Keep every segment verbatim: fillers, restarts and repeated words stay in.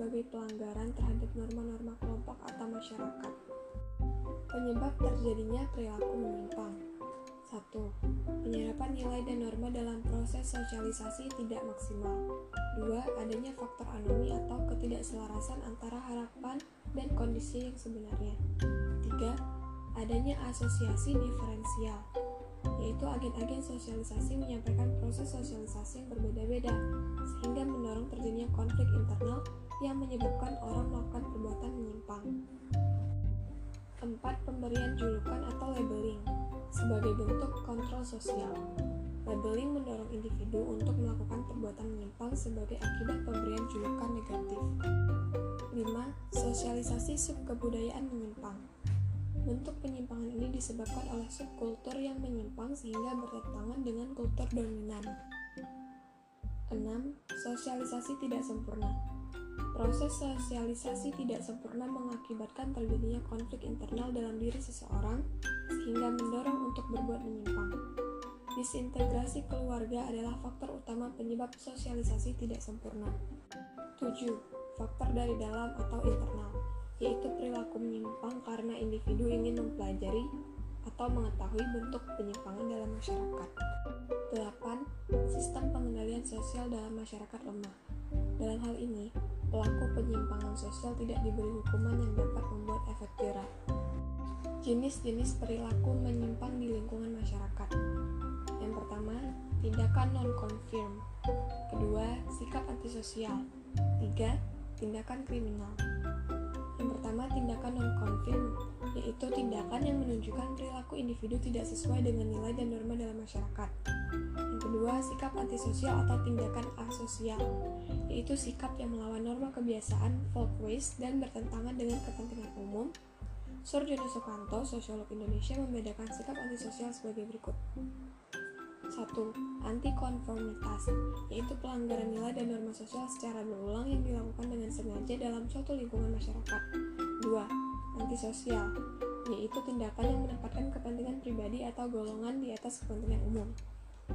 sebagai pelanggaran terhadap norma-norma kelompok atau masyarakat. Penyebab terjadinya perilaku menyimpang. satu. Penyerapan nilai dan norma dalam proses sosialisasi tidak maksimal. dua. Adanya faktor anomi atau ketidakselarasan antara harapan dan kondisi yang sebenarnya. tiga. Adanya asosiasi diferensial, yaitu agen-agen sosialisasi menyampaikan proses sosialisasi yang berbeda-beda, sehingga mendorong terjadinya konflik internal yang menyebabkan orang melakukan perbuatan menyimpang. empat. Pemberian julukan atau labeling sebagai bentuk kontrol sosial. Labeling mendorong individu untuk melakukan perbuatan menyimpang sebagai akibat pemberian julukan negatif. lima. Sosialisasi subkebudayaan menyimpang. Bentuk penyimpangan ini disebabkan oleh subkultur yang menyimpang sehingga bertentangan dengan kultur dominan. enam. Sosialisasi tidak sempurna. Proses sosialisasi tidak sempurna mengakibatkan terjadinya konflik internal dalam diri seseorang sehingga mendorong untuk berbuat menyimpang. Disintegrasi keluarga adalah faktor utama penyebab sosialisasi tidak sempurna. tujuh. Faktor dari dalam atau internal, yaitu perilaku menyimpang karena individu ingin mempelajari atau mengetahui bentuk penyimpangan dalam masyarakat. delapan. Sistem pengendalian sosial dalam masyarakat lemah. Dalam hal ini, pelaku penyimpangan sosial tidak diberi hukuman yang dapat membuat efek jerah. Jenis-jenis perilaku menyimpang di lingkungan masyarakat. Yang pertama, tindakan non-confirm. Kedua, sikap antisosial. Tiga, tindakan kriminal. Yang pertama, tindakan non-confirm, yaitu tindakan yang menunjukkan perilaku individu tidak sesuai dengan nilai dan norma dalam masyarakat. Yang kedua, sikap antisosial atau tindakan asosial, yaitu sikap yang melawan norma kebiasaan, folkways, dan bertentangan dengan kepentingan umum. Surjono Sukanto, sosiolog Indonesia, membedakan sikap antisosial sebagai berikut. satu. Antikonformitas, yaitu pelanggaran nilai dan norma sosial secara berulang yang dilakukan dengan sengaja dalam suatu lingkungan masyarakat. dua. Antisosial, yaitu tindakan yang menempatkan kepentingan pribadi atau golongan di atas kepentingan umum.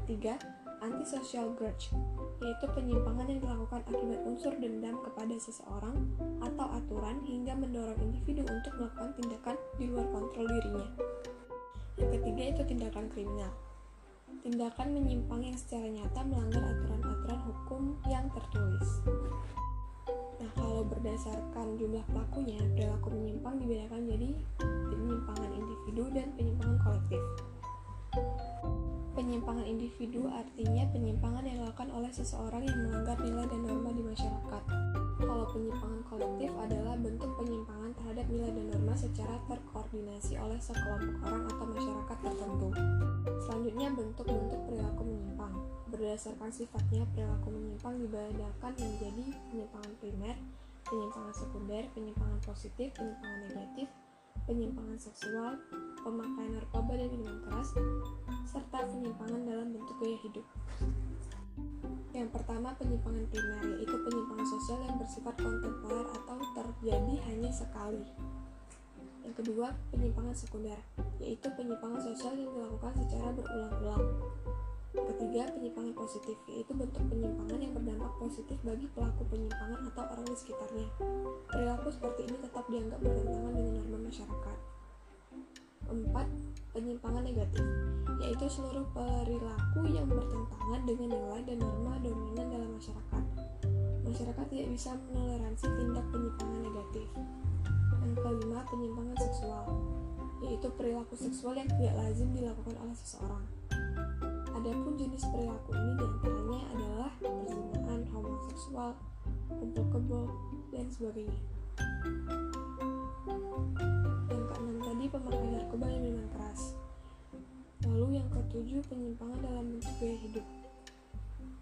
tiga. Antisocial grudge, yaitu penyimpangan yang dilakukan akibat unsur dendam kepada seseorang atau aturan hingga mendorong individu untuk melakukan tindakan di luar kontrol dirinya. Yang ketiga itu tindakan kriminal. Tindakan menyimpang yang secara nyata melanggar aturan-aturan hukum yang tertulis. Nah, kalau berdasarkan jumlah pelakunya, perilaku menyimpang dibedakan jadi penyimpangan individu dan penyimpangan kolektif. Penyimpangan individu artinya penyimpangan yang dilakukan oleh seseorang yang melanggar nilai dan norma di masyarakat. Kalau penyimpangan kolektif adalah bentuk penyimpangan terhadap nilai dan norma secara terkoordinasi oleh sekelompok orang atau masyarakat tertentu. Selanjutnya, bentuk-bentuk perilaku menyimpang. Berdasarkan sifatnya, perilaku menyimpang dibedakan menjadi penyimpangan primer, penyimpangan sekunder, penyimpangan positif, penyimpangan negatif, penyimpangan seksual, pemakaian narkoba dan minuman keras, serta penyimpangan dalam bentuk gaya hidup. Yang pertama, penyimpangan primer, yaitu penyimpangan sosial yang bersifat kontemporer atau terjadi hanya sekali. Yang kedua, penyimpangan sekunder, yaitu penyimpangan sosial yang dilakukan secara berulang-ulang. Ketiga, penyimpangan positif, yaitu bentuk penyimpangan yang berdampak positif bagi pelaku penyimpangan atau orang di sekitarnya. Perilaku seperti ini tetap dianggap bertentangan dengan norma masyarakat. Empat, penyimpangan negatif, yaitu seluruh perilaku yang bertentangan dengan nilai dan norma dominan dalam masyarakat. Masyarakat tidak bisa menoleransi tindak penyimpangan negatif. Yang kelima, penyimpangan seksual, yaitu perilaku seksual yang tidak lazim dilakukan oleh seseorang. Adapun jenis perilaku ini diantaranya adalah perzinahan, homoseksual, kumpul kebo, dan sebagainya. Yang keenam tadi, pemakaian narkoba dan minuman keras. Lalu yang ketujuh, penyimpangan dalam bentuk gaya hidup.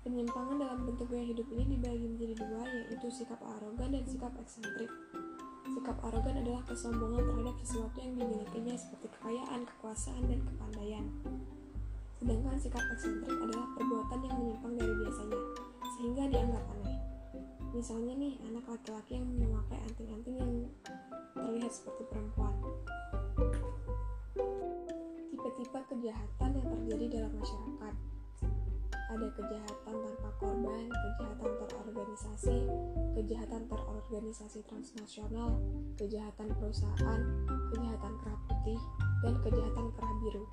Penyimpangan dalam bentuk gaya hidup ini dibagi menjadi dua, yaitu sikap arogan dan sikap eksentrik. Sikap arogan adalah kesombongan terhadap sesuatu yang dimilikinya seperti kekayaan, kekuasaan, dan kepandaian. Sedangkan sikap eksentrik adalah perbuatan yang menyimpang dari biasanya, sehingga dianggap aneh. Misalnya nih, anak laki-laki yang memakai anting-anting yang terlihat seperti perempuan. Tipe-tipe kejahatan yang terjadi dalam masyarakat. ada kejahatan tanpa korban, kejahatan terorganisasi, kejahatan terorganisasi transnasional, kejahatan perusahaan, kejahatan kerah putih, dan kejahatan kerah biru.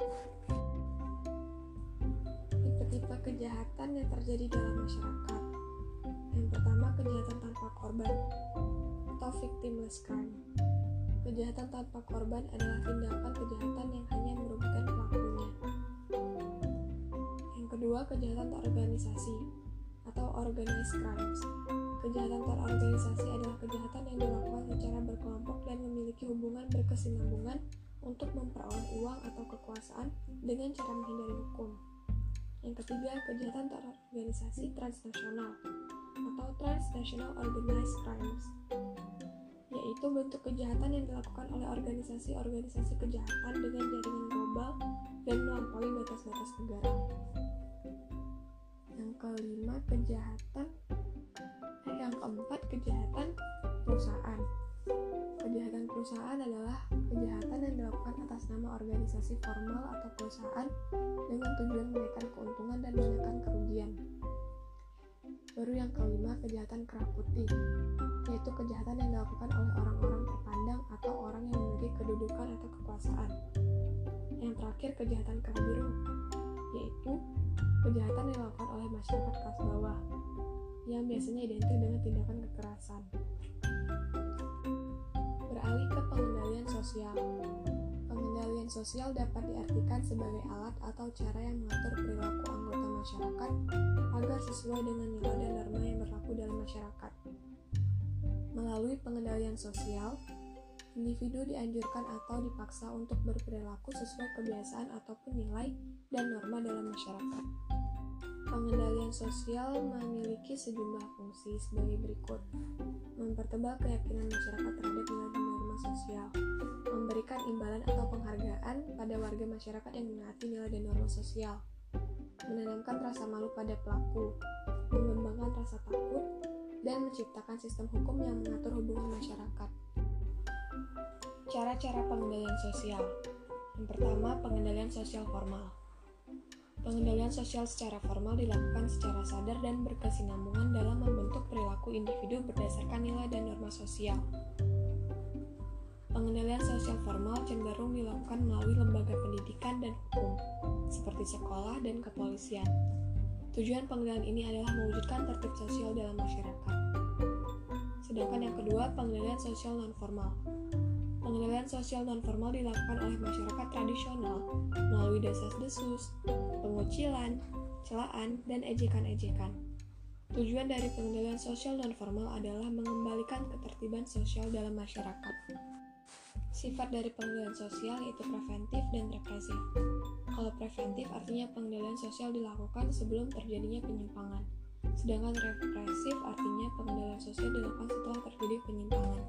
Tipe-tipe kejahatan yang terjadi dalam masyarakat. Yang pertama, kejahatan tanpa korban atau victimless crime. Kejahatan tanpa korban adalah tindakan kejahatan yang hanya merugikan pelakunya. Yang kedua, kejahatan terorganisasi atau organized crimes. Kejahatan terorganisasi adalah kejahatan yang dilakukan secara berkelompok dan memiliki hubungan berkesinambungan untuk memperoleh uang atau kekuasaan dengan cara menghindari hukum. Yang ketiga, kejahatan terorganisasi transnasional atau transnational organized crimes, yaitu bentuk kejahatan yang dilakukan oleh organisasi-organisasi kejahatan dengan jaringan global dan melampaui batas-batas negara. Yang kelima, kejahatan eh, yang keempat, kejahatan perusahaan. Kejahatan perusahaan adalah kejahatan yang dilakukan atas nama organisasi formal atau perusahaan dengan tujuan menaikkan keuntungan dan menekan kerugian. Baru yang kelima, kejahatan kerah putih, yaitu kejahatan yang dilakukan oleh orang-orang terpandang atau orang yang memiliki kedudukan atau kekuasaan. Yang terakhir, kejahatan kerah biru, yaitu kejahatan yang dilakukan oleh masyarakat kelas bawah yang biasanya identik dengan tindakan kekerasan. Beralih ke pengendalian sosial. Pengendalian sosial dapat diartikan sebagai alat atau cara yang mengatur perilaku anggota masyarakat agar sesuai dengan nilai dan norma yang berlaku dalam masyarakat. Melalui pengendalian sosial, individu dianjurkan atau dipaksa untuk berperilaku sesuai kebiasaan ataupun nilai dan norma dalam masyarakat. Pengendalian sosial memiliki sejumlah fungsi sebagai berikut: mempertebal keyakinan masyarakat terhadap nilai-nilai sosial, memberikan imbalan atau penghargaan pada warga masyarakat yang menaati nilai dan norma sosial, menanamkan rasa malu pada pelaku, mengembangkan rasa takut, dan menciptakan sistem hukum yang mengatur hubungan masyarakat. Cara-cara pengendalian sosial. Yang pertama, pengendalian sosial formal. Pengendalian sosial secara formal dilakukan secara sadar dan berkesinambungan dalam membentuk perilaku individu berdasarkan nilai dan norma sosial. Pengendalian sosial formal cenderung dilakukan melalui lembaga pendidikan dan hukum, seperti sekolah dan kepolisian. Tujuan pengendalian ini adalah mewujudkan tertib sosial dalam masyarakat. Sedangkan yang kedua, pengendalian sosial non-formal. Pengendalian sosial non-formal dilakukan oleh masyarakat tradisional melalui desas-desus, pengucilan, celaan, dan ejekan-ejekan. Tujuan dari pengendalian sosial non-formal adalah mengembalikan ketertiban sosial dalam masyarakat. Sifat dari pengendalian sosial yaitu preventif dan represif. Kalau preventif artinya pengendalian sosial dilakukan sebelum terjadinya penyimpangan. Sedangkan represif artinya pengendalian sosial dilakukan setelah terjadi penyimpangan.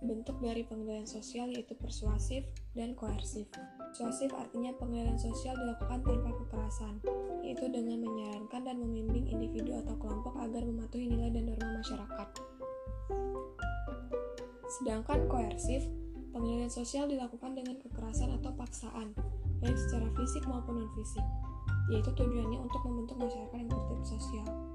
Bentuk dari pengendalian sosial yaitu persuasif dan koersif. Persuasif artinya pengendalian sosial dilakukan tanpa kekerasan, yaitu dengan menyarankan dan membimbing individu atau kelompok agar mematuhi nilai dan norma masyarakat. Sedangkan koersif, pengendalian sosial dilakukan dengan kekerasan atau paksaan, baik secara fisik maupun non-fisik, yaitu tujuannya untuk membentuk masyarakat yang tertib sosial.